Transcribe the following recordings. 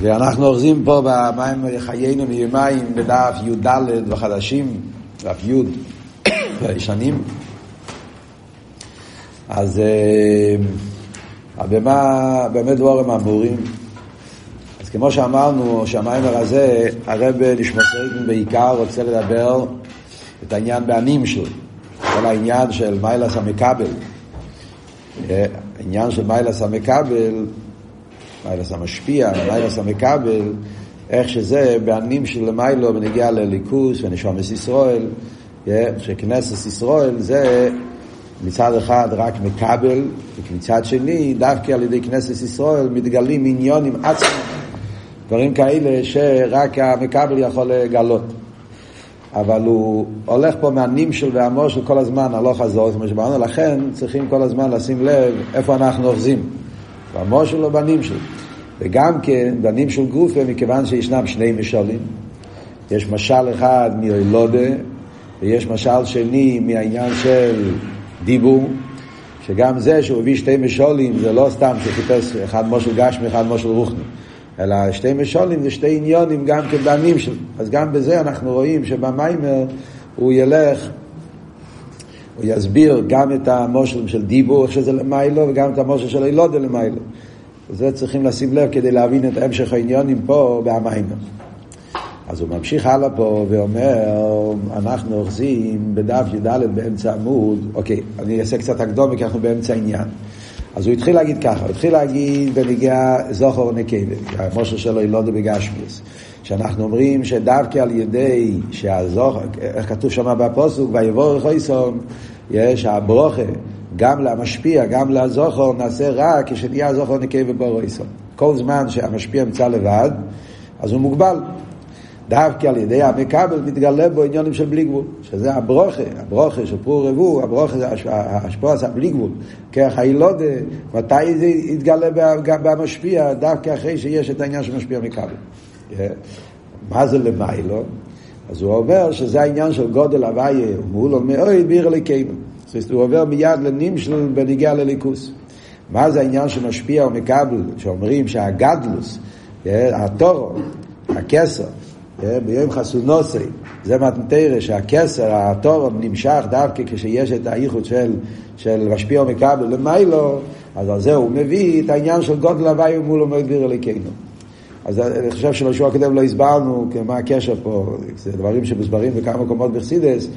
ואנחנו אוחזים פה במים חיינו מיומיים בדף י' ד' בחדשים, דף י' בישנים. אז באמת דברים אמורים. אז כמו שאמרנו, שהמאמר הזה הרב נשמוסרים בעיקר רוצה לדבר את העניין בענים שלו, כל העניין של מיילס המקבל, העניין של מיילס המקבל, מיילס המשפיע, מיילס המקבל, איך שזה בענים של מיילו ונגיע לליכוס ונשומס ישראל, שכנסת ישראל זה מצד אחד רק מקבל, ומצד שני דווקא על ידי כנסת ישראל מתגלים עניונים עצמם, דברים כאלה שרק המקבל יכול לגלות. אבל הוא הולך פה מהנמשל והמושל כל הזמן, הלוך חזור, כמו שבאנו, לכן צריכים כל הזמן לשים לב איפה אנחנו אוחזים, במושל או בנמשל. וגם כן, בנמשל גרופה, מכיוון שישנם שני משלים, יש משל אחד מאילודה, ויש משל שני מהעניין של דיבור, שגם זה שהוא הביא שתי משולים, זה לא סתם שחיפש אחד מושל גשמי, אחד מושל רוחני. אלא שתי משולים זה שתי עניונים גם כבענים של... אז גם בזה אנחנו רואים שבמיימר הוא ילך, הוא יסביר גם את המושלים של דיבור, שזה למיילו, וגם את המושל של אילודה למיילו. זה צריכים לשים לב כדי להבין את המשך העניונים פה במיימר. אז הוא ממשיך הלאה פה ואומר, אנחנו אוחזים בדף י"ד באמצע עמוד. אוקיי, אני אעשה קצת אקדומי, כי אנחנו באמצע עניין. אז הוא התחיל להגיד ככה, הוא התחיל להגיד בנגיע זוכר נקבה, המושל שלו ילודה בגשמיאס, שאנחנו אומרים שדווקא על ידי שהזוכר, איך כתוב שם בפסוק, ויבורך איסום, יש הברוכה, גם למשפיע, גם לזוכר, נעשה רק כשנהיה הזוכר נקבה בור איסום. כל זמן שהמשפיע מצא לבד, אז הוא מוגבל. דווקא על ידי המקבל מתגלה בו עניונים של בלי גבול, שזה הברוכה, הברוכה של פרו רבו, הברוכה זה השפוע של בלי גבול, כך הילודה, מתי זה יתגלה במשפיע? דווקא אחרי שיש את העניין שמשפיע מקבל. מה זה למיילו? אז הוא עובר שזה העניין של גודל הוויה, הוא לא מאוד ביר אליקנו, אז הוא עובר מיד לנמשל בניגע לליכוס. מה זה העניין שמשפיע ומקבל, שאומרים שהגדלוס, התורו, הכסר, ביום חסונוסי, זה מתנתרא שהכסר, התורה נמשך דווקא כשיש את האיחוד של משפיע ומקבל למיילו, אז על זה הוא מביא את העניין של גודל הווי ומול ומדביר אליקנו. אז אני חושב שלשוע קודם לא הסברנו מה הקשר פה, זה דברים שמוסברים בכמה מקומות בחסידס,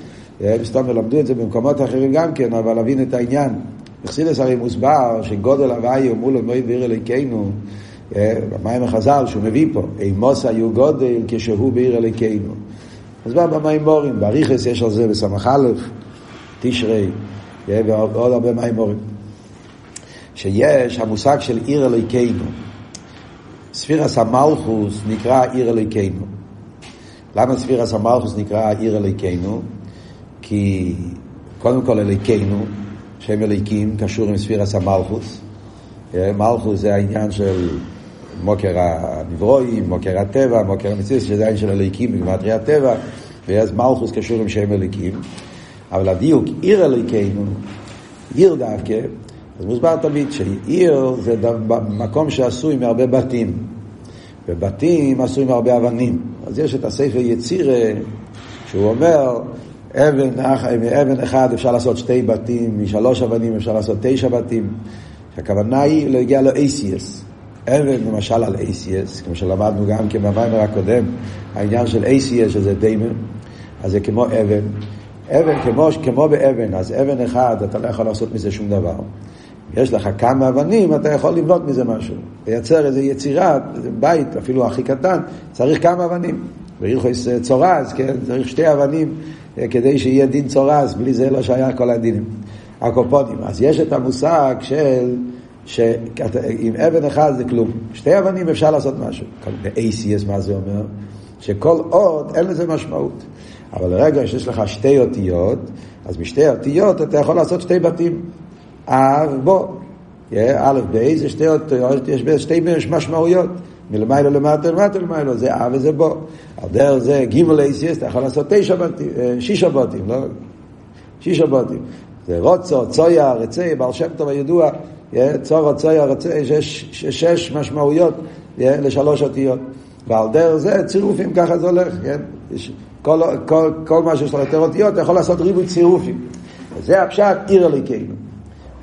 סתם מלמדו את זה במקומות אחרים גם כן, אבל להבין את העניין. בחסידס הרי מוסבר שגודל הווי ומול ומדביר אליקנו, במים החז"ל שהוא מביא פה אימוס היו גודל כשהוא בעיר אליקנו. אז בא במים מורים בעריכס יש על זה בסמך א' תשרי ועוד הרבה מים מורים שיש המושג של עיר אליקנו. ספירס המלכוס נקרא עיר אליקנו. למה ספירס המלכוס נקרא עיר אליקנו? כי קודם כל אליקנו, שם אליקים קשור עם ספירס המלכוס. מלכוס זה העניין של מוקר הנברואי, מוקר הטבע, מוקר המציאות, שזה העניין של הליקים בגמטרי הטבע, ואז מלכוס קשור עם שם הליקים. אבל הדיוק עיר אליקנו, עיר דווקא, אז מוסבר תמיד שעיר זה מקום שעשוי מהרבה בתים, ובתים עשוי מהרבה אבנים. אז יש את הספר יצירה שהוא אומר מאבן אחד אפשר לעשות שתי בתים, משלוש אבנים אפשר לעשות 9 בתים. הכוונה היא לא הגיעה לו ACS. אבן למשל על ACS, כמו שלמדנו גם במאמר הקודם, העניין של ACS שזה דיימר, אז זה כמו אבן. אבן כמו באבן, אז אבן אחד אתה לא יכול לעשות מזה שום דבר. יש לך כמה אבנים, אתה יכול לבנות מזה משהו. לייצר איזו יצירה, בית, אפילו הכי קטן, צריך כמה אבנים. ויש צורז, כן? צריך 2 אבנים כדי שיהיה דין צורז, בלי זה לא שייך כל הדינים. הקופונים. אז יש את המושג של עם אבן אחד זה כלום, 2 אבנים אפשר לעשות משהו. ב-ACS מה זה אומר? שכל עוד אין לזה משמעות, אבל לרגע שיש לך 2 אותיות, אז מ2 אותיות אתה יכול לעשות 2 בתים. בוא א' ב' זה 2 אותיות, יש בזה 2 משמעויות, מלמיילו למטה, למטה למעלה, זה א' וזה בוא. על דרך זה ג' ACS אתה יכול לעשות 9 בתים, 6 בתים, לא? 6 בתים זה רוצו, צויה, רצה, בעל שם טוב הידוע, צורו, צויה, רצה, יש 6 משמעויות, לשלוש אותיות. ועל דרך זה צירופים, ככה זה הולך, כן? כל, כל, כל מה שיש לו יותר אותיות, אתה יכול לעשות ריבוי צירופים. זה הפשט עיר אלוהינו.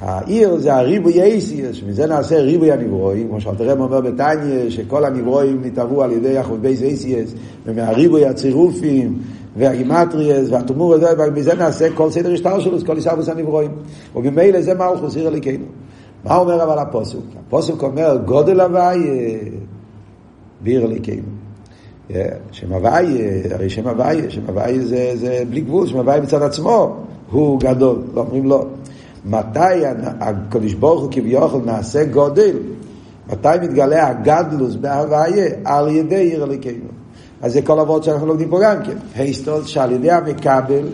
העיר זה הריבוי האיסי, שמזה נעשה ריבוי הנברואים, כמו שאתה רב אומר בטניה, שכל הנברואים נתעבו על ידי יחוד בייס איסייס, ומהריבוי הצירופים, והגימטריאס, והתמור הזה, ומזה נעשה כל סדר השטר שלו, כל ישבוס הנברואים. ובמילא זה מלכוס עיר אלוהינו. מה אומר אבל הפוסוק? הפוסוק אומר, גודל הוואי בעיר אלוהינו. שם הוואי, הרי שם הוואי, שם הוואי זה בלי גבול, שם הוואי מצד עצמו, הוא גדול, לא אומרים לא. מתי הקדוש ברוך הוא כביכול נעשה גודל? מתי מתגלה הגדלוס בהוויה? על ידי עיר אלוהינו. אז זה כל עבוד שאנחנו לומדים פה גם כן. היסטוס שעל ידי המקבל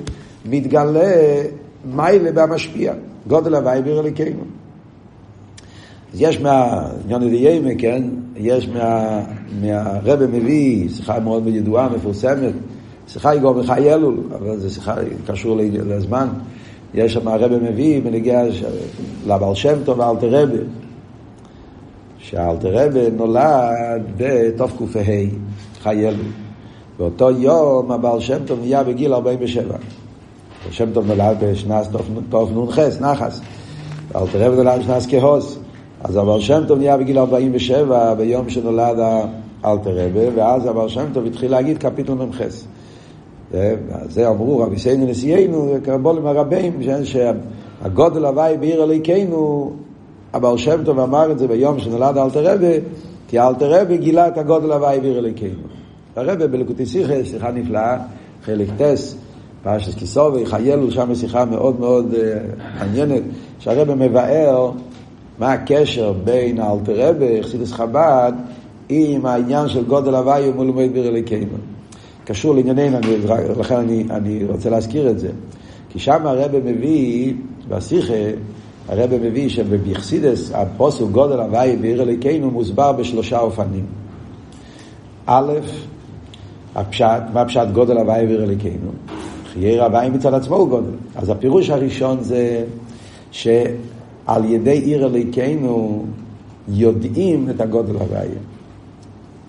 מתגלה מיילה במשפיע. גודל הוויה בעיר אלוהינו. אז יש מהעניין הדיימה, כן? יש מהרבא מביא, שיחה מאוד ידועה, מפורסמת. שיחה היא גם בחיי אלול, אבל זה שיחה קשור לזמן. יש שם הרב מביא מנגיע לבעל שם טוב אלתר רב, שאלתר רב נולד בתקופה חייל, באותו יום הבעל שם טוב נהיה בגיל 47. שם טוב נולד בשנת תנ"ח נחס, אלתר רב נולד בשנת כהוס, אז הבעל שם טוב נהיה בגיל 47 ביום שנולד אלתר רב, ואז הבעל שם טוב התחיל להגיד קפיטול ממחס. זה אמרו רבי סיינו נשיאנו כבולים הרבים שהגודל הוואי בעיר אלוהינו. הבעל שם טוב אמר את זה ביום שנולד אלתר רבי, כי אלתר רבי גילה את הגודל הוואי בעיר אלוהינו. הרבי בליקוטי שיחה, שיחה נפלאה, חלק טס פרשת כיסובי חיילו, שם שיחה מאוד מאוד עניינת, שהרבי מבאר מה הקשר בין אלתר רבי חסידות חב"ד עם העניין של גודל הוואי ומלומד בעיר אלוהינו. קשור לענייננו, לכן אני רוצה להזכיר את זה. כי שם הרב מביא, בשיחה, הרב מביא שבבחסידס, הפוסוק גודל הוואי בעיר אלוהינו מוסבר בשלושה אופנים. א', הפשט, מה פשט גודל הוואי בעיר אלוהינו? עיר הוואי מצד עצמו הוא גודל. אז הפירוש הראשון זה שעל ידי עיר אלוהינו יודעים את הגודל הוואי.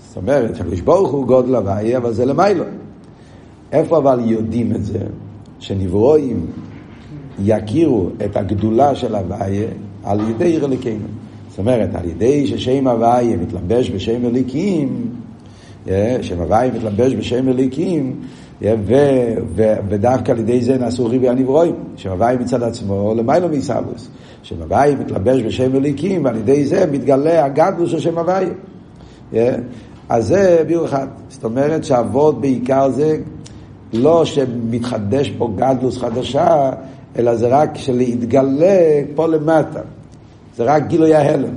זאת אומרת, שהקדוש ברוך הוא גודל הוואי, אבל זה למיילו. איפה אבל יודעים את זה? שנברואים יכירו את הגדולה של הוואי על ידי עיר אלוהינו. זאת אומרת, על ידי ששם הוואי מתלבש בשם אלוהים, שם הוואי מתלבש בשם אלוהים, ודווקא על ידי זה נעשו ריבוי הנברואים. שם הוואי מצד עצמו, למיילו מיסבוס. שם הוואי מתלבש בשם אלוהים, ועל ידי זה מתגלה הגדלות של שם הוואי. אז זה ביור אחד. זאת אומרת שהעבוד בעיקר זה לא שמתחדש פה גדלוס חדשה, אלא זה רק שלהתגלה פה למטה. זה רק גילוי ההלם.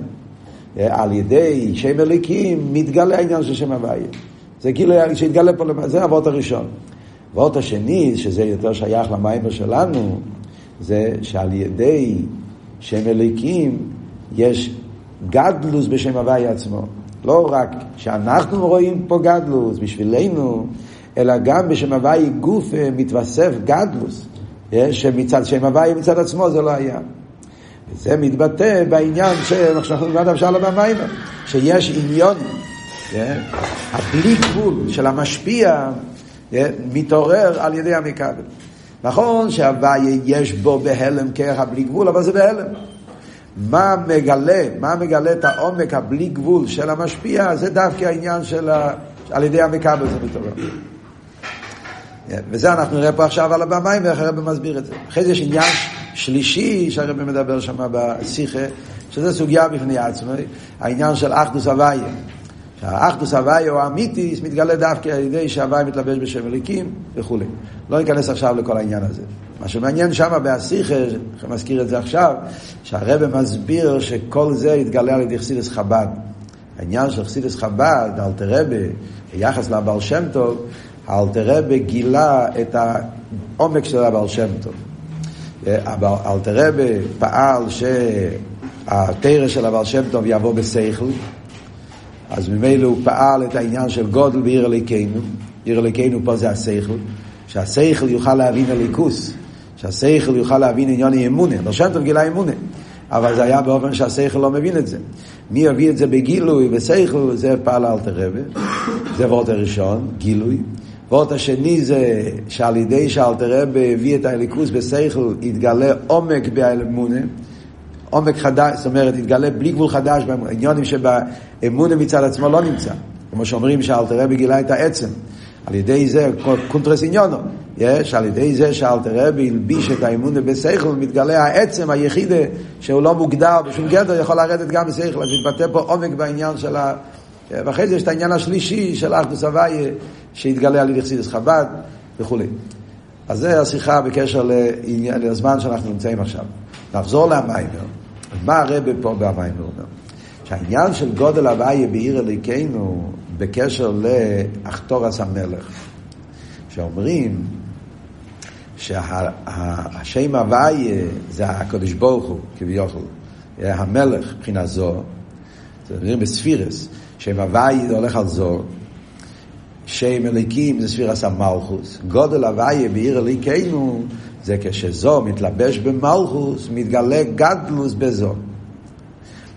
על ידי שם אלוהים מתגלה העניין של שם הוויה. זה גילוי שהתגלה פה למטה. זה העבוד הראשון. העבוד השני, שזה יותר שייך למאמר שלנו, זה שעל ידי שם אלוהים יש גדלוס בשם הוויה עצמו. לא רק שאנחנו רואים פה גדלוס בשבילנו, אלא גם בשם הוואי גוף מתווסף גדלוס, שמצד שם הוואי מצד עצמו זה לא היה. וזה מתבטא בעניין שאנחנו נמד אפשר לבמיים, שיש עניון, הבלי גבול של המשפיע מתעורר על ידי המקבל. נכון שהוואי יש בו בהלם כך הבלי גבול, אבל זה בהלם. מה מגלה את העומק הבלי גבול של המשפיע, זה דווקא העניין של על ידי המקבל זה מתעורר. וזה אנחנו נראה פה עכשיו על הבמים, ואיך הרב מסביר את זה. אחרי זה יש עניין שלישי שהרב מדבר שם בשיחה, שזה סוגיה בפני עצמו, העניין של אחדוס הוואי. שהאחדוס הוואי או האמיתיס מתגלה דווקא על ידי שהוואי מתלבש בשם אלוהים וכו'. לא ניכנס עכשיו לכל העניין הזה. מה שמעניין שמה בהשיחה, שמזכיר את זה עכשיו, שהרב מסביר שכל זה התגלה על ידי חסידות חב"ד. העניין של חסידות חב"ד, אלתר רב, היחס לבעל שם טוב, אלתר רב גילה את העומק של הבעל שם טוב. אלתר רב פעל שהתורה של הבעל שם טוב יבוא בשכל, אז ממילא הוא פעל את העניין של גודל בעיר אלוהינו. עיר אלוהינו פה זה השכל, שהשכל יוכל להבין הליכוס, שהשכל יוכל להבין עניין האמונה. לא שם טוב גילה אמונה, אבל זה היה באופן שהשכל לא מבין את זה. מי יביא את זה בגילוי וסייכל, זה פעל אלתר רבי. זה וורט הראשון, גילוי. וורט השני זה שעל ידי שאלתר רבי הביא את האליקוס בסייכל, התגלה עומק באמונה, עומק חדש, זאת אומרת, התגלה בלי גבול חדש בעניינים שבאמונה מצד עצמו לא נמצא. כמו שאומרים שאלתר רבי גילה את העצם. על ידי זה, קונטרס עניונו, יש, על ידי זה שאלתר רבי הלביש את האמונה בשכל, מתגלה העצם היחיד שהוא לא מוגדר בשום גדר, יכול לרדת גם בשכל, אז מתבטא פה עומק בעניין של ה... ואחרי זה יש את העניין השלישי של האחדוס הוויה, שהתגלה על ידי חסידות חב"ד וכו'. אז זה השיחה בקשר לזמן שאנחנו נמצאים עכשיו. נחזור למיימר. מה הרבי פה במיימר אומר? שהעניין של גודל הוויה בעיר אליקנו, בקשר לאחתורס המלך, שאומרים שהשם הוואי זה הקדוש ברוך הוא כביכול, המלך מבחינה זו, זה אומרים בספירס, שם הוואי זה הולך על זו, שם אליקים זה ספירס המלכוס, גודל הוואי בעיר אליקנו זה כשזו מתלבש במלכוס, מתגלה גדלוס בזו.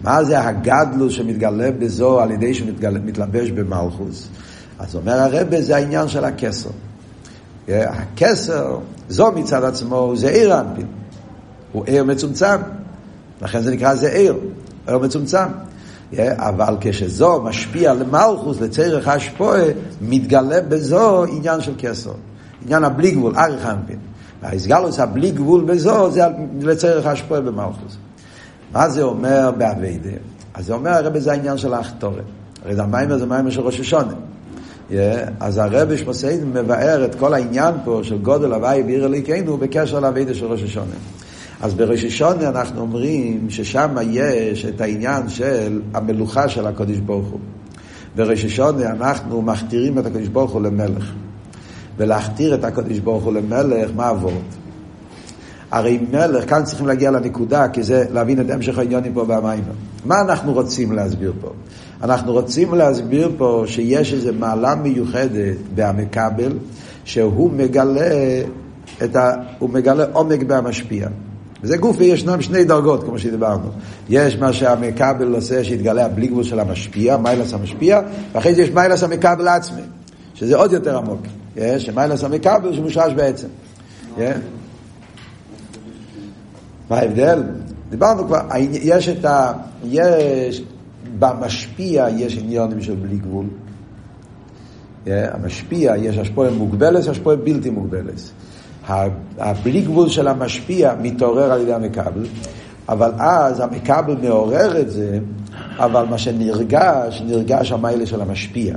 מה זה הגדלוס שמתגלה בזו על ידי שמתלבש במלכוס? אז אומר הרב, זה העניין של הכסר. הכסר, זו מצד עצמו, זה עיר האנפין. הוא עיר מצומצם. לכן זה נקרא זה עיר, עיר מצומצם. אבל כשזו משפיע למלכוס, לצריך השפועה, מתגלה בזו עניין של כסר. עניין הבלי גבול, ערך האנפין. ההסגלוס הבלי גבול בזו, זה לצריך השפועה במלכוס. מה זה אומר בעבודה? אז זה אומר הרב זה העניין של האחתורה. הרי זה המיימר, זה מיימר של ראש השונה. אז הרב שמוסייד מבאר את כל העניין פה של גודל הוואי בעיר אליקנו בקשר לעבודה של ראש השונה. אז בראש השונה אנחנו אומרים ששם יש את העניין של המלוכה של הקדוש ברוך הוא. בראש השונה אנחנו מכתירים את הקדוש ברוך הוא למלך. ולהכתיר את הקדוש ברוך הוא למלך, מה עבוד? הרי מלך, כאן צריכים להגיע לנקודה, כי זה להבין את המשך העניינים פה במים. מה אנחנו רוצים להסביר פה? אנחנו רוצים להסביר פה שיש איזו מעלה מיוחדת במקבל, שהוא מגלה עומק במשפיע. וזה גוף, וישנם שני דרגות, כמו שדיברנו. יש מה שהמקבל עושה, שהתגלה הבלי גבול של המשפיע, מיילס המשפיע, ואחרי זה יש מיילס המקבל עצמי, שזה עוד יותר עמוק. יש מיילס המקבל שמושרש בעצם. מה ההבדל? דיברנו כבר, יש במשפיע יש עניינים של בלי גבול. המשפיע יש השפועה מוגבלת, השפועה בלתי מוגבלת. הבלי גבול של המשפיע מתעורר על ידי המקבל, אבל אז המקבל מעורר את זה, אבל מה שנרגש, נרגש המיילה של המשפיע.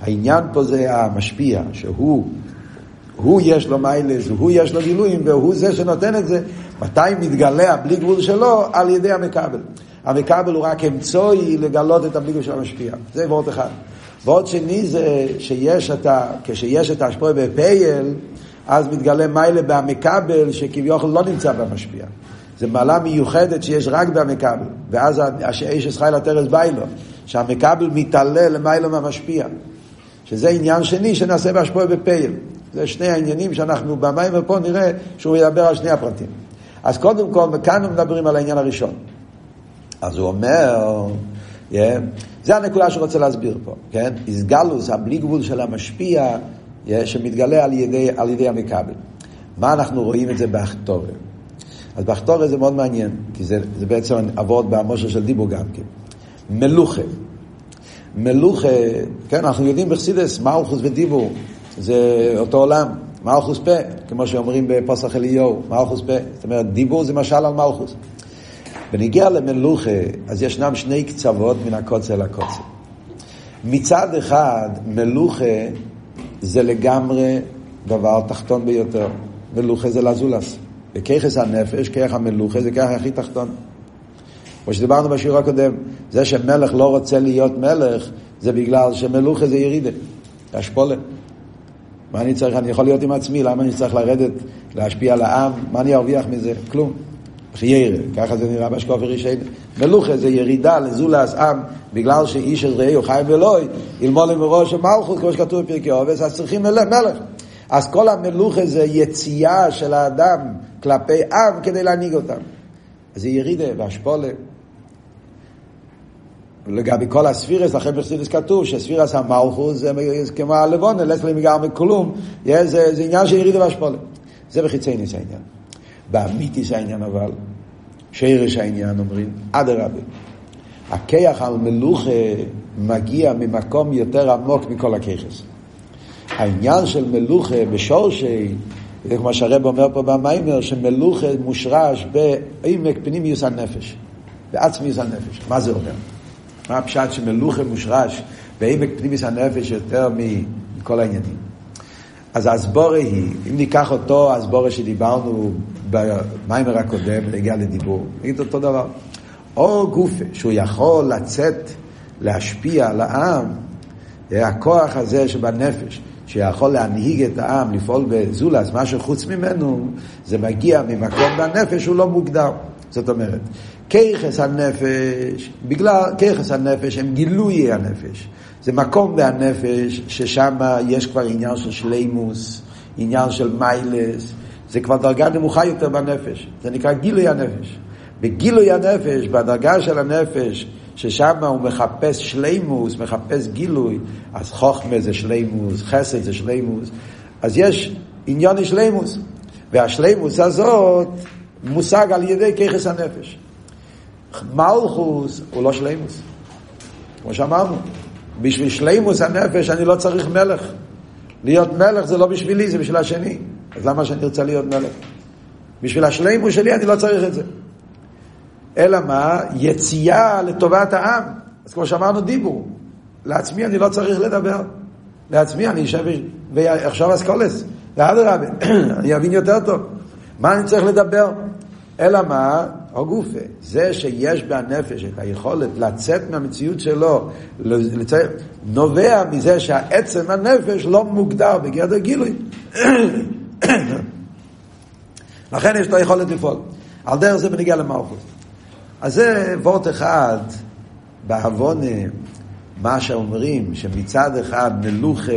העניין פה זה המשפיע, שהוא יש לו מיילס, הוא יש לו גילויים, והוא זה שנותן את זה, מתי מתגלה הבלי גבול שלו? על ידי המקבל. המקבל הוא רק אמצעי לגלות את הבלי גבול של המשפיע. זה ועוד אחד. ועוד שני זה כשיש את ההשפועה בפייל, אז מתגלה מיילה במקבל שכביכול לא נמצא במשפיע. זה מעלה מיוחדת שיש רק במקבל. ואז האיש ישראל הטרס באי לו, שהמקבל מתעלה למיילה מהמשפיע. שזה עניין שני שנעשה בהשפועה בפייל. זה שני העניינים שאנחנו במים ופה נראה שהוא ידבר על שני הפרטים. אז קודם כל, כאן מדברים על העניין הראשון. אז הוא אומר, זה הנקודה שרוצה להסביר פה, כן? הסגלוס, הבלי גבול של המשפיע, שמתגלה על ידי המקבל. מה אנחנו רואים את זה באחתורה? אז באחתורה זה מאוד מעניין, כי זה בעצם עבוד במושר של דיבור גם כן. מלוכה, כן, אנחנו יודעים בחסידות, מלכות ודיבור, זה אותו עולם. מלכוס פה, כמו שאומרים בפסח אליהו, מלכוס פה, זאת אומרת, דיבור זה משל על מלכוס. ונגיע למלוכה, אז ישנם שני קצוות מן הקוצה לקוצה. מצד אחד, מלוכה זה לגמרי דבר תחתון ביותר. מלוכה זה לזולס. וכיחס הנפש, כיח המלוכה, זה כיח הכי תחתון. כמו שדיברנו בשיעור הקודם, זה שמלך לא רוצה להיות מלך, זה בגלל שמלוכה זה ירידה. השפולה. מה אני צריך? אני יכול להיות עם עצמי, למה אני צריך לרדת, להשפיע על העם? מה אני ארוויח מזה? כלום. חיירה, ככה זה נראה בשקוף הראשון. מלוכה זה ירידה לזולס עם, בגלל שאיש רעהו חי ואלוהי, ילמול מראש המלכות, כמו שכתוב בפרקי אבות, אז צריכים מלך. אז כל המלוכה זה יציאה של האדם כלפי עם כדי להנהיג אותם. אז זה ירידה והשפלה. לגבי כל הספירס, לכן בחסידות כתוב שספירס המלכות זה כמו הלבונה, לא צריך להיגרע מכלום, זה עניין של ירידה והשפלה. זה בחיצייניס העניין. באמיתיס העניין אבל, שורש העניין אומרים, אדרבה, הכיח על מלוכה מגיע ממקום יותר עמוק מכל הכיחס. העניין של מלוכה בשורשי, זה כמו שהרב אומר פה במיימר, שמלוכה מושרש בעמק פנימיוס הנפש, בעצמיוס הנפש. מה זה אומר? מה הפשט שמלוכה מושרש בעמק פנימיוס הנפש יותר מכל העניינים? אז ההסבורה היא, אם ניקח אותו ההסבורה שדיברנו במיימר הקודם, נגיע לדיבור, נגיד אותו דבר. או גופה שהוא יכול לצאת, להשפיע על העם, הכוח הזה שבנפש, שיכול להנהיג את העם, לפעול בזולה, אז משהו חוץ ממנו, זה מגיע ממקום בנפש, הוא לא מוגדר. זאת אומרת, כיחס הנפש, בגלל כיחס הנפש, הם גילוי הנפש. זה מקום בנפש, ששם יש כבר עניין של שלימוס, עניין של מיילס, זה כבר דרגה נמוכה יותר בנפש. זה נקרא גילוי הנפש. בגילוי הנפש, בדרגה של הנפש, ששם הוא מחפש שלימוס, מחפש גילוי, אז חוכמה זה שלימוס, חסד זה שלימוס, אז יש עניין שלימוס, והשלימוס הזאת מושג על ידי כיחס הנפש. מלכוס הוא לא שלימוס, כמו שאמרנו, בשביל שלימוס הנפש אני לא צריך מלך, להיות מלך זה לא בשבילי, זה בשביל השני, אז למה שאני רוצה להיות מלך? בשביל השלימוס שלי אני לא צריך את זה. אלא מה? יציאה לטובת העם. אז כמו שאמרנו דיבור. לעצמי אני לא צריך לדבר. לעצמי אני אשב ועכשיו אסכולס. ואדרבה, אני אבין יותר טוב. מה אני צריך לדבר? אלא מה? הגופה. זה שיש בנפש את היכולת לצאת מהמציאות שלו, נובע מזה שהעצם הנפש לא מוגדר בגדר גילוי. לכן יש את היכולת לפעול. על דרך זה בנגיע למערכות. אז זה וורט אחד בהבון מה שאומרים שמצד אחד מלוכה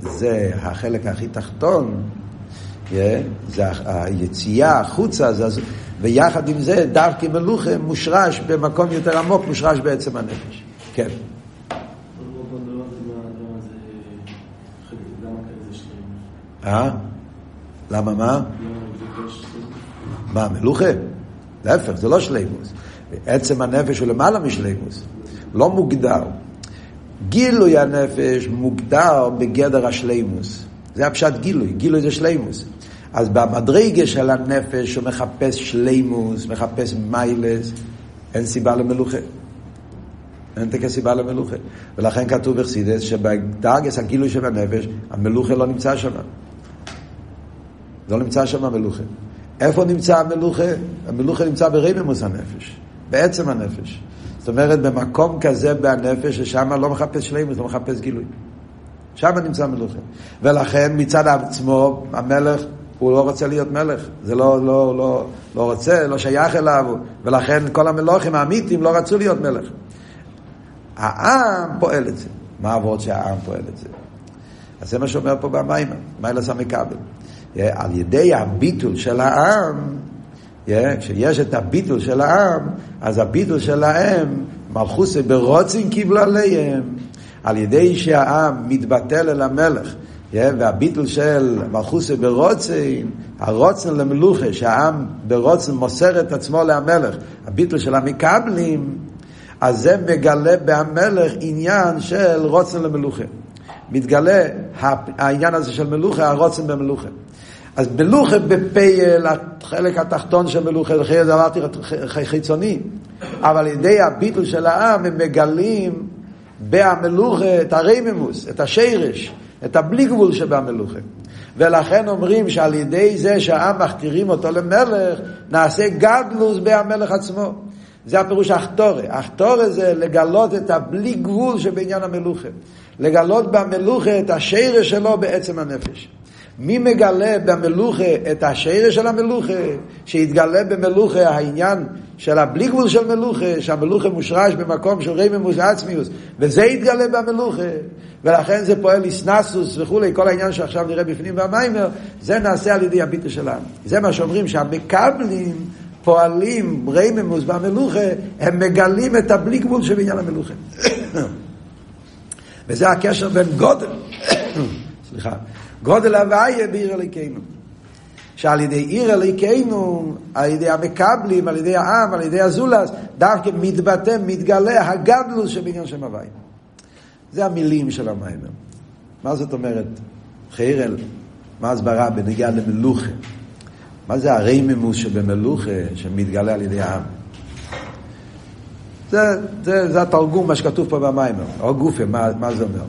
זה החלק הכי תחתון, זה היציאה החוצה, ויחד עם זה דווקא מלוכה מושרש במקום יותר עמוק, מושרש בעצם הנפש. כן, למה מה מלוכה? להפך, זה לא שלימוס. עצם הנפש הוא למעלה משלימוס, לא מוגדר. גילוי הנפש מוגדר בגדר השלימוס, זה הפשט גילוי, גילוי זה שלימוס. אז במדרגה של הנפש הוא מחפש שלימוס, מחפש מיילס, אין סיבה למלוכה, אין תקע סיבה למלוכה. ולכן כתוב בחסידות שבדרגס הגילוי של הנפש המלוכה לא נמצא שם, לא נמצא שם המלוכה. איפה נמצא המלוכה? המלוכה נמצא ברממוס הנפש, בעצם הנפש. זאת אומרת, במקום כזה בנפש ששם לא מחפש שלימוס, לא מחפש גילוי. שם נמצא המלוכה. ולכן מצד עצמו, המלך, הוא לא רוצה להיות מלך. זה לא, לא, לא, לא רוצה, לא שייך אליו. ולכן כל המלוכים האמיתים לא רצו להיות מלך. העם פועל את זה. מה עבוד שהעם פועל את זה? אז זה מה שאומר פה במים, מיילס המקבל. על ידי הביטול של העם, כשיש את הביטול של העם, אז הביטול שלהם, מלכוסי ברוצים קיבלו עליהם, על ידי שהעם מתבטל אל המלך, והביטול של מלכוסי ברוצים, הרוצן למלוכה, שהעם ברוצן מוסר את עצמו להמלך, הביטול של המקבלים, אז זה מגלה בהמלך עניין של רוצן למלוכה. מתגלה העניין הזה של מלוכה, הרוצן במלוכה. אז מלוכה בפייל, החלק התחתון של מלוכה, חיי דברתי חיצוני, אבל על ידי הביטול של העם, הם מגלים במלוכה את הרממוס, את השרש, את הבלי גבול שבמלוכה. ולכן אומרים שעל ידי זה שהעם מכתירים אותו למלך, נעשה גדלוס במלך עצמו. זה הפירוש אחתורה. אחתורה זה לגלות את הבלי גבול שבעניין המלוכה. לגלות במלוכה את השרש שלו בעצם הנפש. מי מגלה במלוכה את השרש של המלוכה? שהתגלה במלוכה העניין של הבלי גבול של מלוכה, שהמלוכה מושרש במקום של רממוס עצמיוס, וזה התגלה במלוכה. ולכן זה פועל איסנסוס וכולי, כל העניין שעכשיו נראה בפנים במיימר, זה נעשה על ידי הביטה שלנו. זה מה שאומרים שהמקבלים פועלים ברייממוס והמלוכה, הם מגלים את הבלי גבול שבעניין המלוכה. וזה הקשר בין גודל, סליחה, גודל הוויה בעיר הליקנו. שעל ידי עיר הליקנו, על ידי המקבלים, על ידי העם, על ידי הזולס, דווקא מתבטא, מתגלה הגדלוס שבעניין שם הוויה. זה המילים של המיימר. מה זאת אומרת? חיירל, מה הסברה בנגיעה למלוכה? מה זה הרייממוס שבמלוכה שמתגלה על ידי העם? זה התרגום, מה שכתוב פה במיימר. או גופה, מה זה אומר?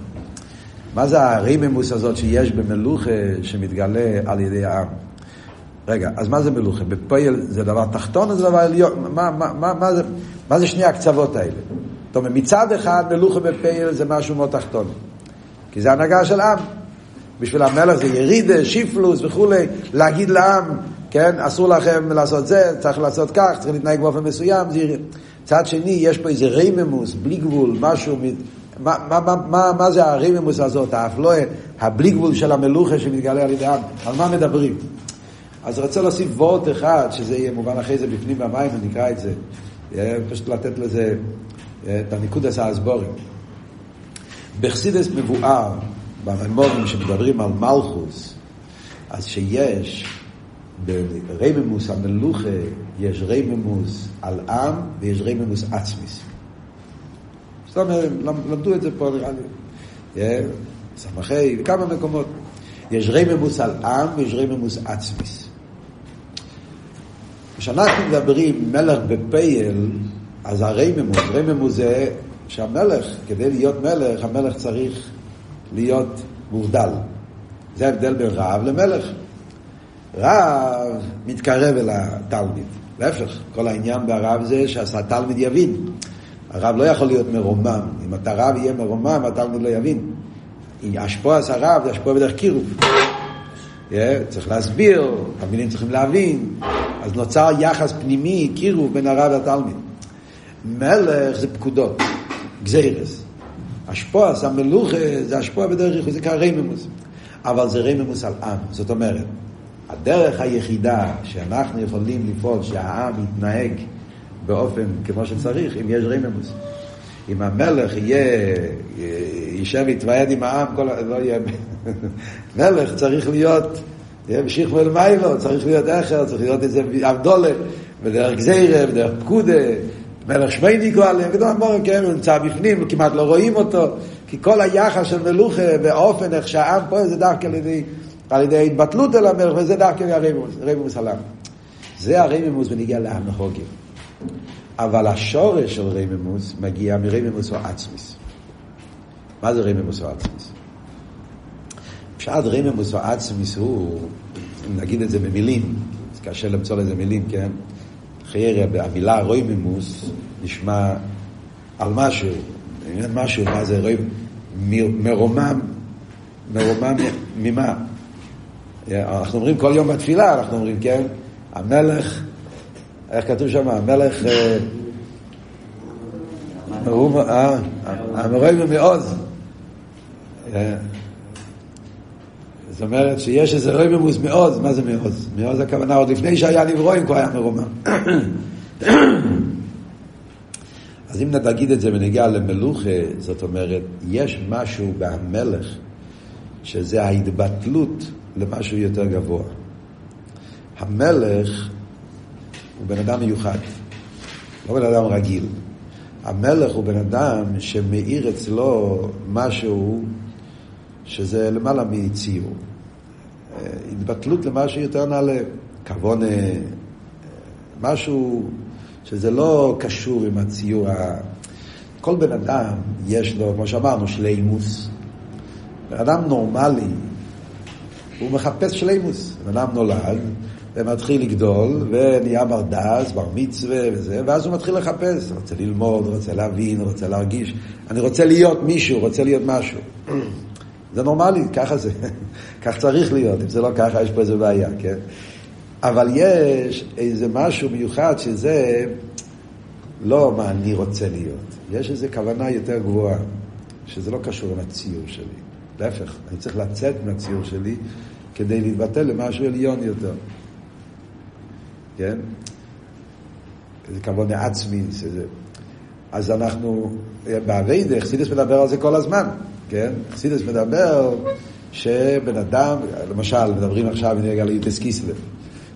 מה זה הרייממוס הזאת שיש במלוכה שמתגלה על ידי העם? רגע, אז מה זה מלוכה? בפועל זה דבר תחתון, זה דבר עליון. מה זה שני הקצוות האלה? זאת אומרת, מצד אחד מלוכה בפועל זה משהו מאוד תחתון. כי זה הנהגה של עם. בשביל המלך זה ירידה, שיפלוס וכולי, להגיד לעם, כן, אסור לכם לעשות זה, צריך לעשות כך, צריך להתנהג באופן מסוים, זה יריד. צד שני, יש פה איזה רייממוס, בלי גבול, משהו, מה זה הרייממוס הזאת, האפלואה, הבלי גבול של המלוכה שמתגלה על ידי העם, על מה מדברים? אז רצה להוסיף וורט אחד, שזה יהיה מובן אחרי זה בפנים במים, ונקרא את זה, פשוט לתת לזה את הניקודס האסבורי. בחסידס מבואר, בממורים שמדברים על מלכוס, אז שיש ברממוס המלוכה יש רממוס על עם ויש רממוס עצמיס. זאת אומרת, למדו את זה פה נראה לי סמכי וכמה מקומות. יש רממוס על עם ויש רממוס עצמיס. כשאנחנו מדברים מלך בפייל, אז הרממוס, רממוס זה שהמלך, כדי להיות מלך, המלך צריך להיות מורדל. זה הבדל בין רב למלך. רב מתקרב אל התלמיד. להפך, כל העניין ברב זה שהתלמיד יבין. הרב לא יכול להיות מרומם. אם אתה רב יהיה מרומם, התלמיד לא יבין. השפוע עשה רב, זה השפוע בדרך קירוב. צריך להסביר, המילים צריכים להבין. אז נוצר יחס פנימי, קירוב, בין הרב לתלמיד. מלך זה פקודות, גזירס. השפוע, המלוך, זה השפוע בדרך, זה כהרי ממוס. אבל זה רי ממוס על עם. זאת אומרת, הדרך היחידה שאנחנו יכולים לפעול שהעם יתנהג באופן כמו שצריך, אם יש רי ממוס. אם המלך יישב יתוועד עם העם, לא יהיה... מלך צריך להיות, ימשיך ולמיילו, צריך להיות אחר, צריך להיות איזה עבדולה, בדרך גזירה, בדרך פקודה, מלך שמייני גואלה, גדול המורם, כן, הוא נמצא בפנים, כמעט לא רואים אותו, כי כל היחס של מלוכה באופן איך שהעם פה, זה דווקא על ידי ההתבטלות אל המלך, וזה דווקא הרייממוס עליו. זה הרייממוס ונגיע להמחוגים. אבל השורש של רייממוס מגיע מרייממוס או עצמיס. מה זה רייממוס או עצמיס? פשעת רייממוס או עצמיס הוא, אם נגיד את זה במילים, זה קשה למצוא לזה מילים, כן? חיירה, המילה רייממוס נשמע על משהו, מה זה רייממוס? מרומם, מרומם ממה? אנחנו אומרים כל יום בתפילה, אנחנו אומרים, כן? המלך, איך כתוב שם? המלך המרומם מעוז. זאת אומרת שיש איזה רייממוס מעוז. מה זה מעוז? מעוז הכוונה עוד לפני שהיה לברואים כבר היה מרומם. אז אם נגיד את זה ונגיע למלוכה, זאת אומרת יש משהו במלך שזה ההתבטלות למשהו יותר גבוה. המלך הוא בן אדם מיוחד, לא בן אדם רגיל. המלך הוא בן אדם שמאיר אצלו משהו שזה למעלה מציור. התבטלות למשהו יותר נעלה, כוונה, משהו שזה לא קשור עם הציור. כל בן אדם יש לו, כמו שאמרנו, שלימוס. בן אדם נורמלי, הוא מחפש שלימוס. בן אדם נולד, ומתחיל לגדול, ונהיה מרדס, בר מצווה וזה, ואז הוא מתחיל לחפש. רוצה ללמוד, רוצה להבין, רוצה להרגיש. אני רוצה להיות מישהו, רוצה להיות משהו. זה נורמלי, ככה זה, כך צריך להיות. אם זה לא ככה, יש פה איזה בעיה, כן? אבל יש איזה משהו מיוחד שזה לא מה אני רוצה להיות. יש איזה כוונה יותר גבוהה, שזה לא קשור עם הציור שלי. להפך, אני צריך לצאת מהציור שלי כדי להתבטא למשהו עליון יותר. כן? זה כבוד העצמי, זה... אז אנחנו, בעבודה, חסידס מדבר על זה כל הזמן, כן? חסידס מדבר שבן אדם, למשל, מדברים עכשיו, אני רגע ליטס קיסלב,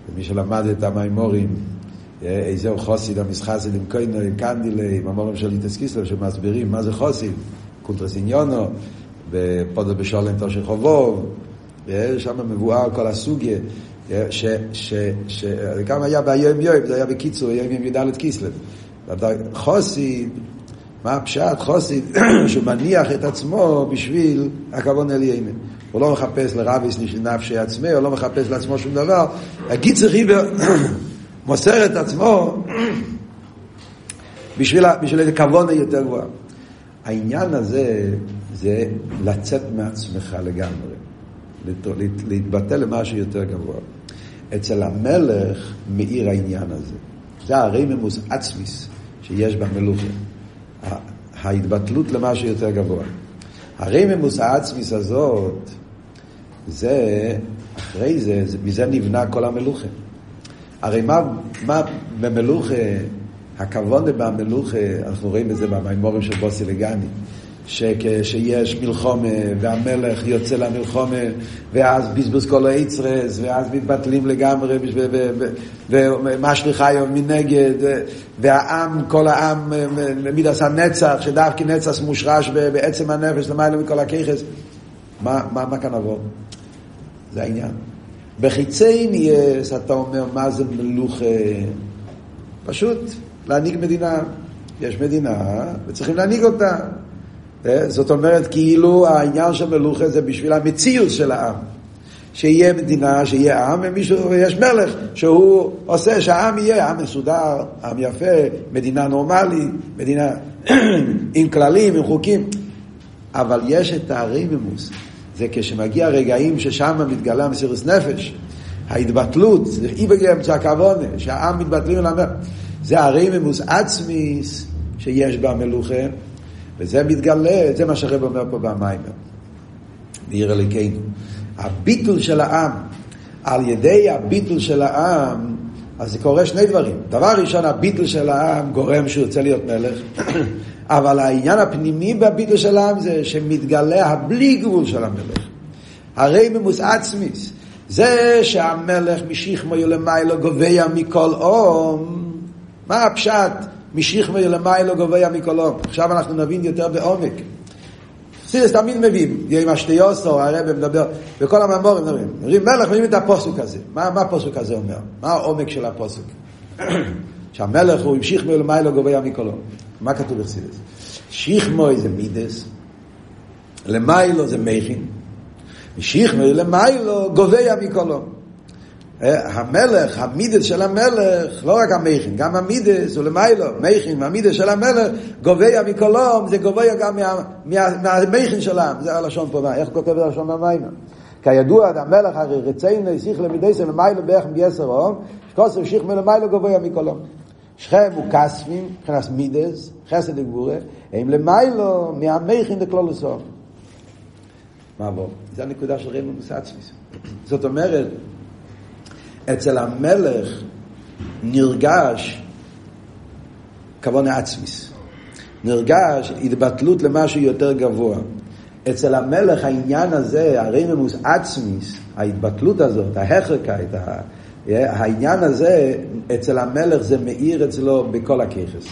ומי שלמד את המיימורים, איזהו חוסיד, המסחסיד, עם קוינו, עם קנדילה, עם המורים של ליטס קיסלב, שמסבירים מה זה חוסיד, קונטרס עניונו, ופודו בשולם תושך חובוב, שם מבואר כל הסוגיה, שגם היה ביום יום, זה היה בקיצור, יום יום ידלת קיסלב. חוסיד, מה הפשעת? חוסיד שמניח את עצמו בשביל הכוון אל ימין. הוא לא מחפש לרביס נפשי עצמו, הוא לא מחפש לעצמו שום דבר. הגיצר חיבר מוסר את עצמו בשביל איזה כוון יותר גבוה. העניין הזה זה לצאת מעצמך לגמרי, להתבטא למשהו יותר גבוה. אצל המלך מאיר העניין הזה. זה הרי ממוס עצמיס שיש במלוכה, ההתבטלות למשהו יותר גבוה. הרי ממוס העצמיס הזאת, זה, אחרי זה, מזה נבנה כל המלוכה. הרי מה במלוכה, הכוון במלוכה, אנחנו רואים את זה במיימורים של בוסי לגני, שיש מלחומה, והמלך יוצא למלחומה, ואז בזבוז כל היצרס, ואז מתבטלים לגמרי, ומשליחה היום מנגד, והעם, כל העם, מיד עשה נצח, שדווקא נצח מושרש בעצם הנפש, למעלה מכל הכיחס. מה כאן עבור? זה העניין. בחיצי נייס, אתה אומר, מה זה מלוך? פשוט, להניג מדינה. יש מדינה, וצריכים להניג אותה. זאת אומרת, כאילו העניין של מלוכה זה בשביל המציאות של העם, שיהיה מדינה, שיהיה עם, ויש מלך שהוא עושה שהעם יהיה עם מסודר, עם יפה, מדינה נורמלית, מדינה עם כללים, עם חוקים. אבל יש את הרימימוס, זה כשמגיע רגעים ששם מתגלה מסירות נפש, ההתבטלות, זה איבגרם צ'קבונה, שהעם מתבטלים למלך, זה הרימימוס עצמיס שיש בה מלוכה, וזה מתגלה, זה מה שהרב אומר פה במיימר. מאיר אלוקינו. הביטול של העם, על ידי הביטול של העם, אז זה קורה שני דברים. דבר ראשון, הביטול של העם גורם שהוא רוצה להיות מלך, אבל העניין הפנימי בביטול של העם זה שמתגלה הבלי גבול של המלך. הרי ממוס עצמיס, זה שהמלך משכמו למעלה גובה מכל אום, מה הפשט? משכמו למעלה גובה מכל אום. עכשיו אנחנו נבין יותר בעומק. חסידס תמיד מביאים, עם השטיוס או הרב מדבר, וכל המאמורים מדברים. מלך מביאים את הפוסוק הזה. מה הפוסוק הזה אומר? מה העומק של הפוסוק? שהמלך הוא משכמו למעלה גובה מכל אום. מה כתוב בחסידס? שכמו זה מידס, למעלה זה מכין, משכמו למעלה גובה מכל אום. המלך, המידס של המלך, לא רק המכין, גם המידס, ולמיילו, מכין, המידס של המלך, גוביה מקולום, זה גוביה גם מהמכין שלם, זה הלשון פה, איך כותב הלשון במים? כידוע, המלך הרי רציין להשיך למידס ולמיילו בערך מ-10 אום, שכוסף שיך מלמיילו גוביה מקולום. שכם הוא כספים, כנס מידס, חסד וגבורה, הם למיילו מהמכין לכלולוסום. מה בוא? זה הנקודה של רמון וסעצמיס. זאת אומרת, אצל המלך נרגש כוון העצמיס, נרגש התבטלות למשהו יותר גבוה. אצל המלך העניין הזה, הרי ממוס עצמיס, ההתבטלות הזאת, ההחרקאית, העניין הזה אצל המלך זה מאיר אצלו בכל הכיחס,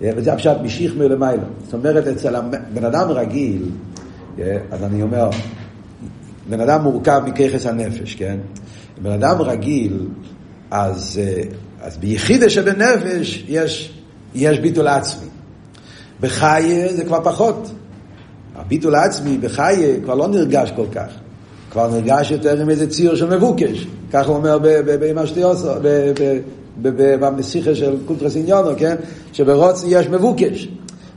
וזה עכשיו משיך מלמעלה. זאת אומרת, אצל בן אדם רגיל, אז אני אומר, בן אדם מורכב מכיחס הנפש, כן? בן אדם רגיל, אז ביחידה שבנפש יש ביטול עצמי. בחיה זה כבר פחות. הביטול עצמי בחיה כבר לא נרגש כל כך. כבר נרגש יותר עם איזה ציור של מבוקש. כך הוא אומר באמא שתי עושה, במשיחה של קונטרס עניונו, כן? שברוצ יש מבוקש.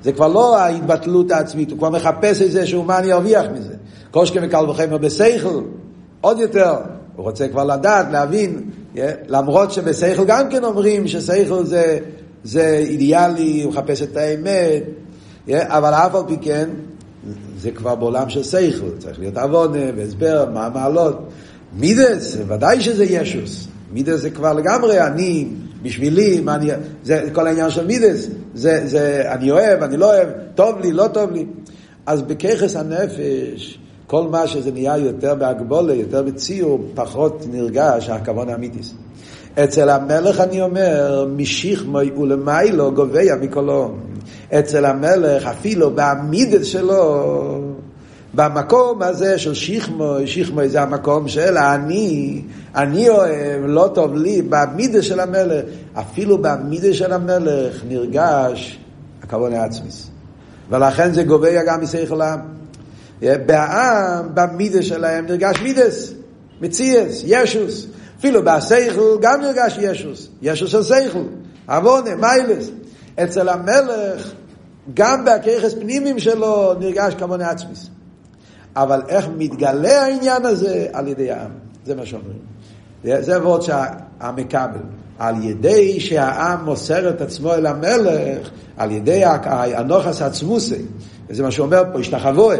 זה כבר לא ההתבטלות העצמית, הוא כבר מחפש את זה שהוא מה אני ארוויח מזה. קושקה וקל וחמר בסייכל, עוד יותר. הוא רוצה כבר לדעת, להבין, למרות שבסייכל גם כן אומרים שסייכל זה אידיאלי, הוא מחפש את האמת, אבל אף על פי כן, זה כבר בעולם של סייכל, צריך להיות עוונה והסבר, מה המעלות. מידס, ודאי שזה ישוס, מידס זה כבר לגמרי, אני בשבילי, מה אני, זה כל העניין של מידס, זה אני אוהב, אני לא אוהב, טוב לי, לא טוב לי. אז בכיחס הנפש, כל מה שזה נהיה יותר בהגבולה, יותר בציור, פחות נרגש הכוון האמיתיס. אצל המלך אני אומר, משכמוי ולמיילו גוביה מכלו. אצל המלך אפילו בעמידס שלו, במקום הזה של שכמוי, שכמוי זה המקום של אני אוהב, לא טוב לי, בעמידס של המלך, אפילו בעמידס של המלך נרגש הכוון העצמיס. ולכן זה גוביה גם משכל העם. בעם, במידה שלהם נרגש מידס, מציאס, ישוס. אפילו בהשכל גם נרגש ישוס, ישוס השכל, אבונה, מיילס. אצל המלך, גם בהכרחס פנימיים שלו נרגש כמון עצמיס. אבל איך מתגלה העניין הזה? על ידי העם, זה מה שאומרים. זה ועוד שהעם מקבל. על ידי שהעם מוסר את עצמו אל המלך, על ידי הנוחס עצמוסי. זה מה שאומר פה, השתחבו.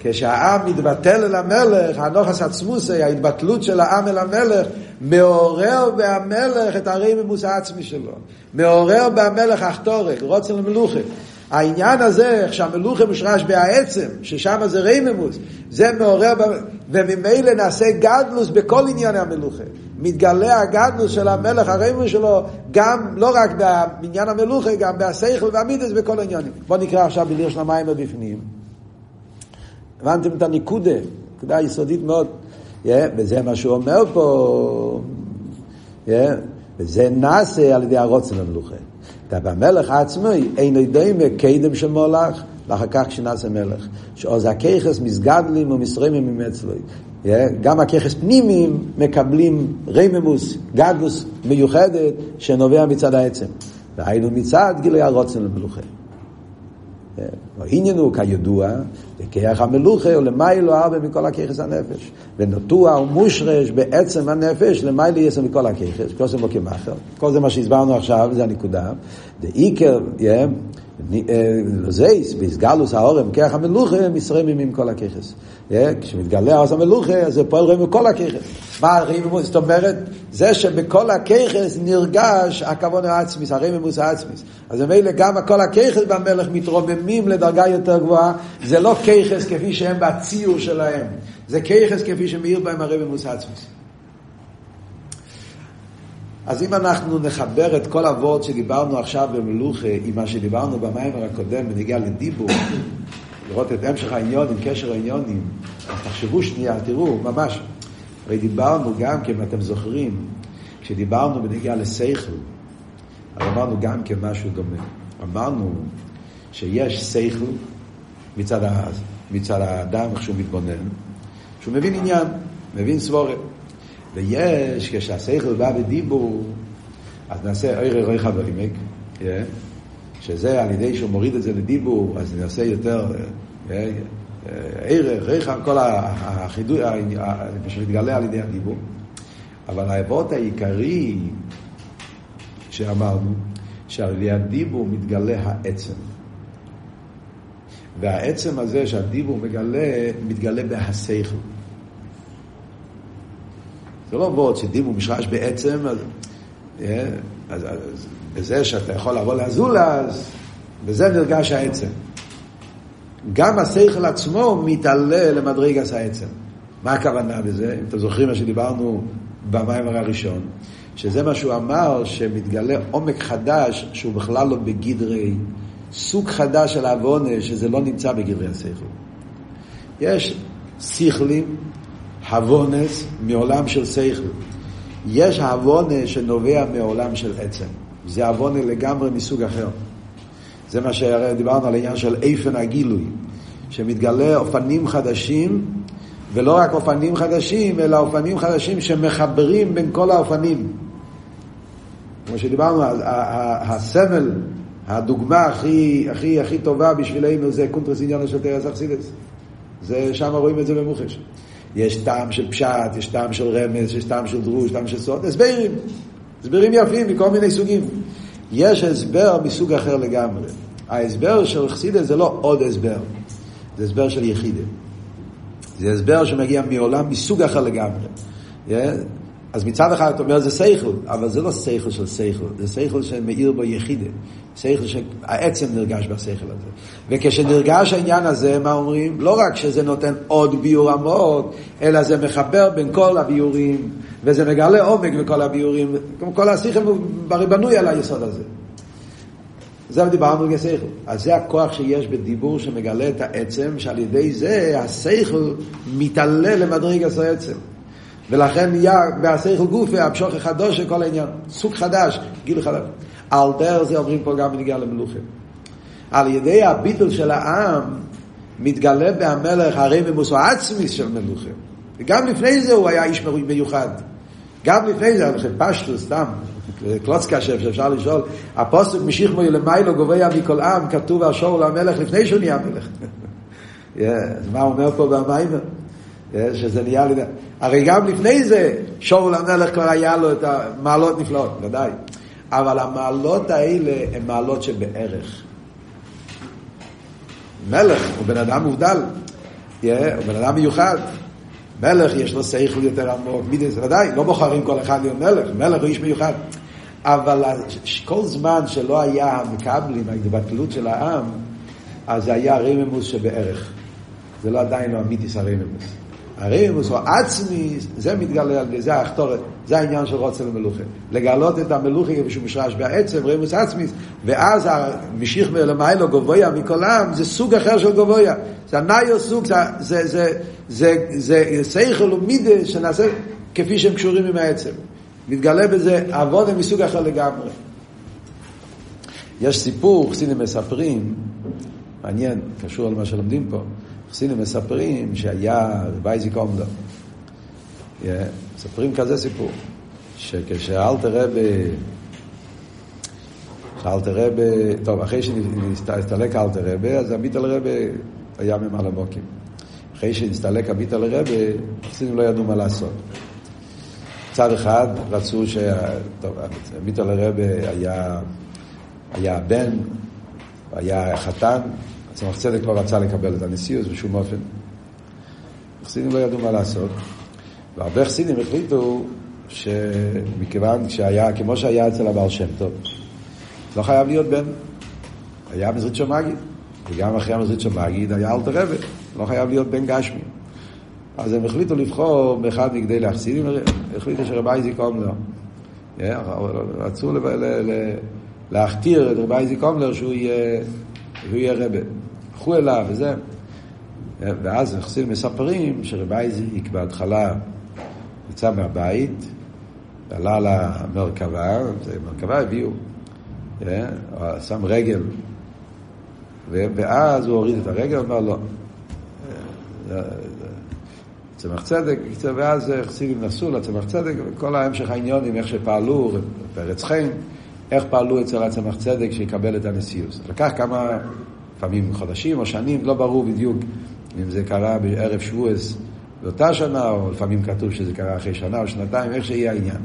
כשהעם מתבטל אל המלך, הנוחס עצמוסי, ההתבטלות של העם אל המלך, מעורר בהמלך את הרי ממוס העצמי שלו. מעורר בהמלך החתורק, רוצן למלוכה. העניין הזה, כשהמלוכה מושרש בעצם, ששם זה רי ממוס, זה מעורר, וממילא נעשה גדלוס בכל עניין המלוכה. מתגלה הגדלוס של המלך, הרי ממוס שלו, גם, לא רק בעניין המלוכה, גם בהשכל והמידס בכל עניינים. בוא נקרא עכשיו בליר של המים ובפנים. הבנתם את הניקודה, נקודה יסודית מאוד. וזה מה שהוא אומר פה. וזה נעשה על ידי הרוצן למלוכה. במלך עצמי אין עדיין קדם של מולך לאחר כך שנעשה מלך שעוז הכיחס מסגדלים ומסרימים ממצלוי גם הכיחס פנימיים מקבלים רממוס גדלוס מיוחדת שנובע מצד העצם והיינו מצד גילוי הרוצן למלוכה העניינו כידוע בכיח המלוכה ולמיילו הרבה מכל הכיחס הנפש ונטוע ומושרש בעצם הנפש למיילו יסם מכל הכיחס כלוסם בו כמחר כל זה מה שהסברנו עכשיו זה הנקודה דעיקר זייס בסגלוס האורם כיח המלוכה מסרמים עם כל הכיחס כשמתגלה אז המלוכה אז זה פועל רואים מכל הכיחס מה הרימימוס זאת אומרת זה שבכל הכיחס נרגש הכוון העצמיס הרימימוס העצמיס אז במילא גם כל הכיחס במלך מתרוממים לדרגה יותר גבוהה זה לא כיחס כפי שהם בציור שלהם זה כיחס כפי שמאיר בהם הרימימוס העצמיס אז אם אנחנו נחבר את כל הוות שדיברנו עכשיו במלוכה עם מה שדיברנו במאמר הקודם ונגיע לדיבור לראות את המשך העניונים, קשר העניונים, אז תחשבו שנייה, תראו, ממש. הרי דיברנו גם, כמו אתם זוכרים, כשדיברנו בנגיעה לשכל, אז אמרנו גם כמשהו דומה. אמרנו שיש שכל מצד האדם, כשהוא מתבונן, שהוא מבין עניין, מבין סבורת. ויש, כשהשכל בא בדיבור, אז נעשה אוי רוי חבר עמק, שזה על ידי שהוא מוריד את זה לדיבור, אז נעשה יותר ערך, ערך, כל החידוי, שמתגלה על ידי הדיבור. אבל העבוד העיקרי שאמרנו, שעל ידי הדיבור מתגלה העצם. והעצם הזה שהדיבור מגלה, מתגלה בהשכל. זה לא עבוד שדיבור משרש בעצם, אז בזה שאתה יכול לבוא לעזול אז, בזה נרגש העצם. גם השכל עצמו מתעלה למדרגת העצם. מה הכוונה בזה? אם אתם זוכרים מה שדיברנו במאמר הראשון, שזה מה שהוא אמר שמתגלה עומק חדש שהוא בכלל לא בגדרי, סוג חדש של עוונה שזה לא נמצא בגדרי השכל. יש שכלים, עוונס מעולם של שכל. יש עוונה שנובע מעולם של עצם. זה עוונה לגמרי מסוג אחר. זה מה שדיברנו על העניין של איפן הגילוי, שמתגלה אופנים חדשים, ולא רק אופנים חדשים, אלא אופנים חדשים שמחברים בין כל האופנים. כמו שדיברנו, הסמל, הדוגמה הכי טובה בשבילנו זה קונטרס עניינו של תרס אכסידס. שם רואים את זה במוחש. יש טעם של פשט, יש טעם של רמז, יש טעם של דרוש, טעם של סוד, הסברים. הסברים יפים מכל מיני סוגים. יש הסבר מסוג אחר לגמרי. ההסבר של חסידה זה לא עוד הסבר. זה הסבר של יחידה. זה הסבר שמגיע מעולם מסוג אחר לגמרי. אז מצד אחד אתה אומר זה שכל, אבל זה לא שכל של שכל, זה שכל שמאיר בו יחידה, שכל שהעצם נרגש בשכל הזה. וכשנרגש העניין הזה, מה אומרים? לא רק שזה נותן עוד ביור עמוק, אלא זה מחבר בין כל הביורים, וזה מגלה עומק בכל הביורים, כמו כל השכל בריבנוי על היסוד הזה. זה דיברנו כשכל. אז זה הכוח שיש בדיבור שמגלה את העצם, שעל ידי זה השכל מתעלה למדריג העצם. ולכן נהיה בהשכל גופה, הפשוח החדוש של כל העניין, סוג חדש, גיל חדש. על דרך זה אומרים פה גם בנגיעה למלוכים. על ידי הביטול של העם, מתגלה בהמלך הרי ממוסו עצמיס של מלוכים. וגם לפני זה הוא היה איש מיוחד. גם לפני זה, פשטו סתם, קלוצקה שאפשר לשאול, הפוסק משיך מוי למיילו גוביה מכל עם, כתוב השור למלך לפני שהוא נהיה מלך. אז מה הוא אומר פה במיימר? שזה נהיה לי... הרי גם לפני זה שאול המלך כבר היה לו את המעלות נפלאות, ודאי. אבל המעלות האלה הן מעלות שבערך. מלך הוא בן אדם מובדל, הוא בן אדם מיוחד. מלך יש לו שכל יותר עמוק, ודאי, לא בוחרים כל אחד להיות מלך, מלך הוא איש מיוחד. אבל כל זמן שלא היה המקבלים, ההתבטלות של העם, אז זה היה רממוס שבערך. זה לא עדיין לא אמיתיס הרממוס. הרממוס הוא עצמי, זה מתגלה, זה ההחתורת, זה העניין של רוצה למלוכה. לגלות את המלוכה כשהוא משרש בעצם, רממוס עצמי, ואז המשיך מלמיילו גבויה מכל עם, זה סוג אחר של גבויה. זה הנאיו סוג, זה שכל ומידה שנעשה כפי שהם קשורים עם העצם. מתגלה בזה עבודה מסוג אחר לגמרי. יש סיפור, חסידים מספרים, מעניין, קשור על מה שלומדים פה, חסינים מספרים שהיה בייזיק אומדו. מספרים כזה סיפור, שכשאלתר רבי, טוב, אחרי שנסתלק אלתר רבי, אז הביטל רבי היה ממעל המוקים. אחרי שנסתלק הביטל רבי, החסינים לא ידעו מה לעשות. צד אחד רצו הביטל רבי היה הבן, היה החתן, צמח צדק לא רצה לקבל את הנשיאות בשום אופן. חסינים לא ידעו מה לעשות. והרבה חסינים החליטו שמכיוון שהיה, כמו שהיה אצל הבעל שם טוב, לא חייב להיות בן. היה מזריצ'ו מגיד. וגם אחרי המזריצ'ו מגיד היה אלתר רבי. לא חייב להיות בן גשמי. אז הם החליטו לבחור באחד מכדי להחסינים. החליטו שרבי אייזיק אומלר. רצו להכתיר את רבי אייזיק אומלר שהוא יהיה... והוא יהיה רבי, הלכו אליו וזה. ואז החסידים מספרים שרבי אייזיק בהתחלה יצא מהבית, עלה למרכבה, מרכבה הביאו, שם רגל, ואז הוא הוריד את הרגל, אמר לא, צמח צדק, ואז החסידים נסו לצמח צדק, וכל ההמשך העניונים, איך שפעלו, פרץ חיים, איך פעלו אצל הצמח צדק שיקבל את הנשיאות. לקח כמה פעמים חודשים או שנים, לא ברור בדיוק אם זה קרה בערב שבועס באותה שנה, או לפעמים כתוב שזה קרה אחרי שנה או שנתיים, איך שיהיה העניין.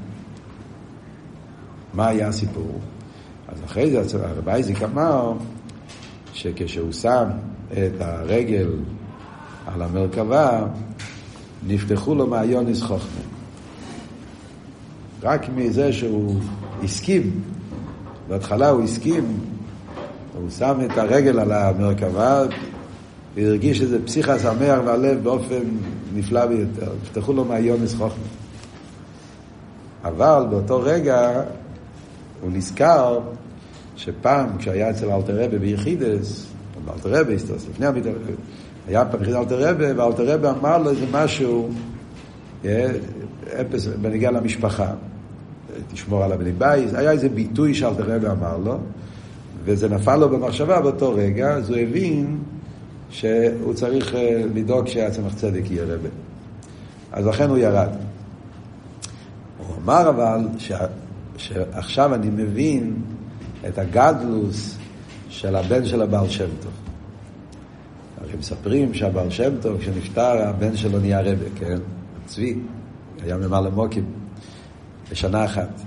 מה היה הסיפור? אז אחרי זה הרב אייזיק אמר שכשהוא שם את הרגל על המרכבה, נפתחו לו מעיונס חוכמה. רק מזה שהוא הסכים, בהתחלה הוא הסכים, הוא שם את הרגל על המרכבה, והרגיש איזה פסיכה שמח והלב באופן נפלא ביותר. פתחו לו מהיונס חוכמה. אבל באותו רגע הוא נזכר שפעם כשהיה אצל אלתר רבי ביחידס, אלתר רבי הסתוס, לפני הביטל רבי, היה פעם יחיד אלתר רבי, ואלתר רבי אמר לו איזה משהו, אפס בנגיע למשפחה. תשמור עליו בבית, היה איזה ביטוי שאלתר רבי אמר לו, וזה נפל לו במחשבה באותו רגע, אז הוא הבין שהוא צריך לדאוג שהצמח צדק יהיה רבי. אז לכן הוא ירד. הוא אמר אבל שעכשיו אני מבין את הגדלוס של הבן של הבעל שם טוב. הרי מספרים שהבעל שם טוב, כשנפטר, הבן שלו נהיה רבי, כן? צבי, היה ממעל המוקים. בשנה אחת.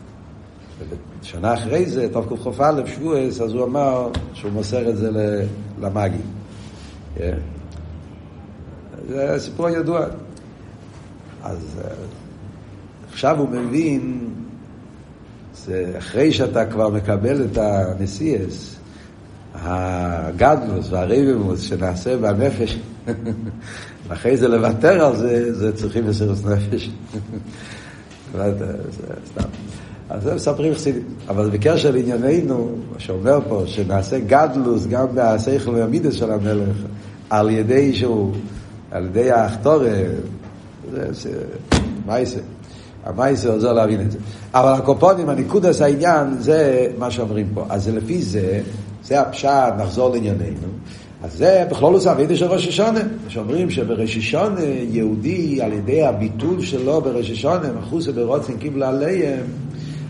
שנה אחרי זה, תוך ק"ח א' שבועס, אז הוא אמר שהוא מוסר את זה למאגי. זה סיפור ידוע. אז עכשיו הוא מבין, אחרי שאתה כבר מקבל את הנסיאס, הגדלוס והריבימוס שנעשה בנפש, ואחרי זה לוותר על זה, זה צריכים לסירוס נפש. אז זה מספרים חסידים. אבל בקשר לענייננו, מה שאומר פה, שנעשה גדלוס גם בהשכל והמידס של המלך, על ידי שהוא, על ידי האחתורה, זה מייסה. המייסה עוזר להבין את זה. אבל הקופונים, הניקודס העניין, זה מה שאומרים פה. אז לפי זה, זה הפשט, נחזור לענייננו. אז זה בכלול הוא סבידי של ראש השונה. שאומרים שבראש השונה יהודי, על ידי הביטול שלו בראש השונה, מחוסה ברוצן קיבלה עליהם,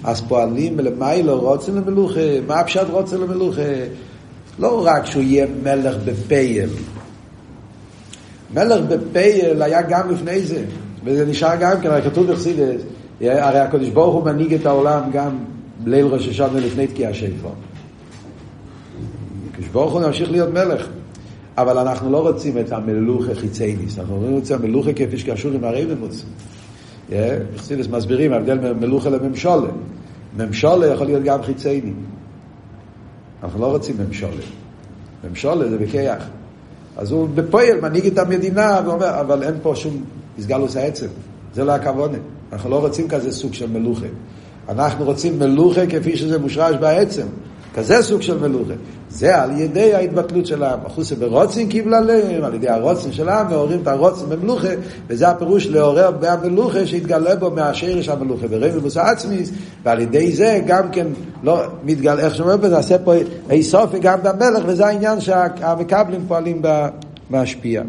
אז פועלים למיילו רוצן למלוכה. מה הפשט רוצן למלוכה? לא רק שהוא יהיה מלך בפייל. מלך בפייל היה גם לפני זה. וזה נשאר גם כן, הרי כתוב בחסידות, הרי הקדוש ברוך הוא מנהיג את העולם גם ליל ראש השנה לפני תקיעת השופר. הקדוש ברוך הוא נמשיך להיות מלך, אבל אנחנו לא רוצים את המלוכה חיצייניס, אנחנו רוצים המלוכה כפי שקשור עם הרייבמוס. בחסידות מסבירים, ההבדל בין מלוכה לממשלה. ממשלה יכול להיות גם חיצייני. אנחנו לא רוצים ממשלה. ממשלה זה בכיח. אז הוא בפועל מנהיג את המדינה ואומר, אבל אין פה שום הסגלוס העצם. זה לא הכוונה. אנחנו לא רוצים כזה סוג של מלוכה. אנחנו רוצים מלוכה כפי שזה מושרש בעצם. כזה סוג של מלוכה. זה על ידי ההתבטלות של העם. החוסה ברוצים קיבלה להם, על ידי הרוצים של העם, מעוררים את הרוצים במלוכה, וזה הפירוש לעורר במלוכה שהתגלה בו מהשרש המלוכה. ברמוס העצמיס, ועל ידי זה גם כן לא מתגלה, איך שאומר בזה, עשה פה איסופי גם במלך, וזה העניין שהמקבלים פועלים במשפיע.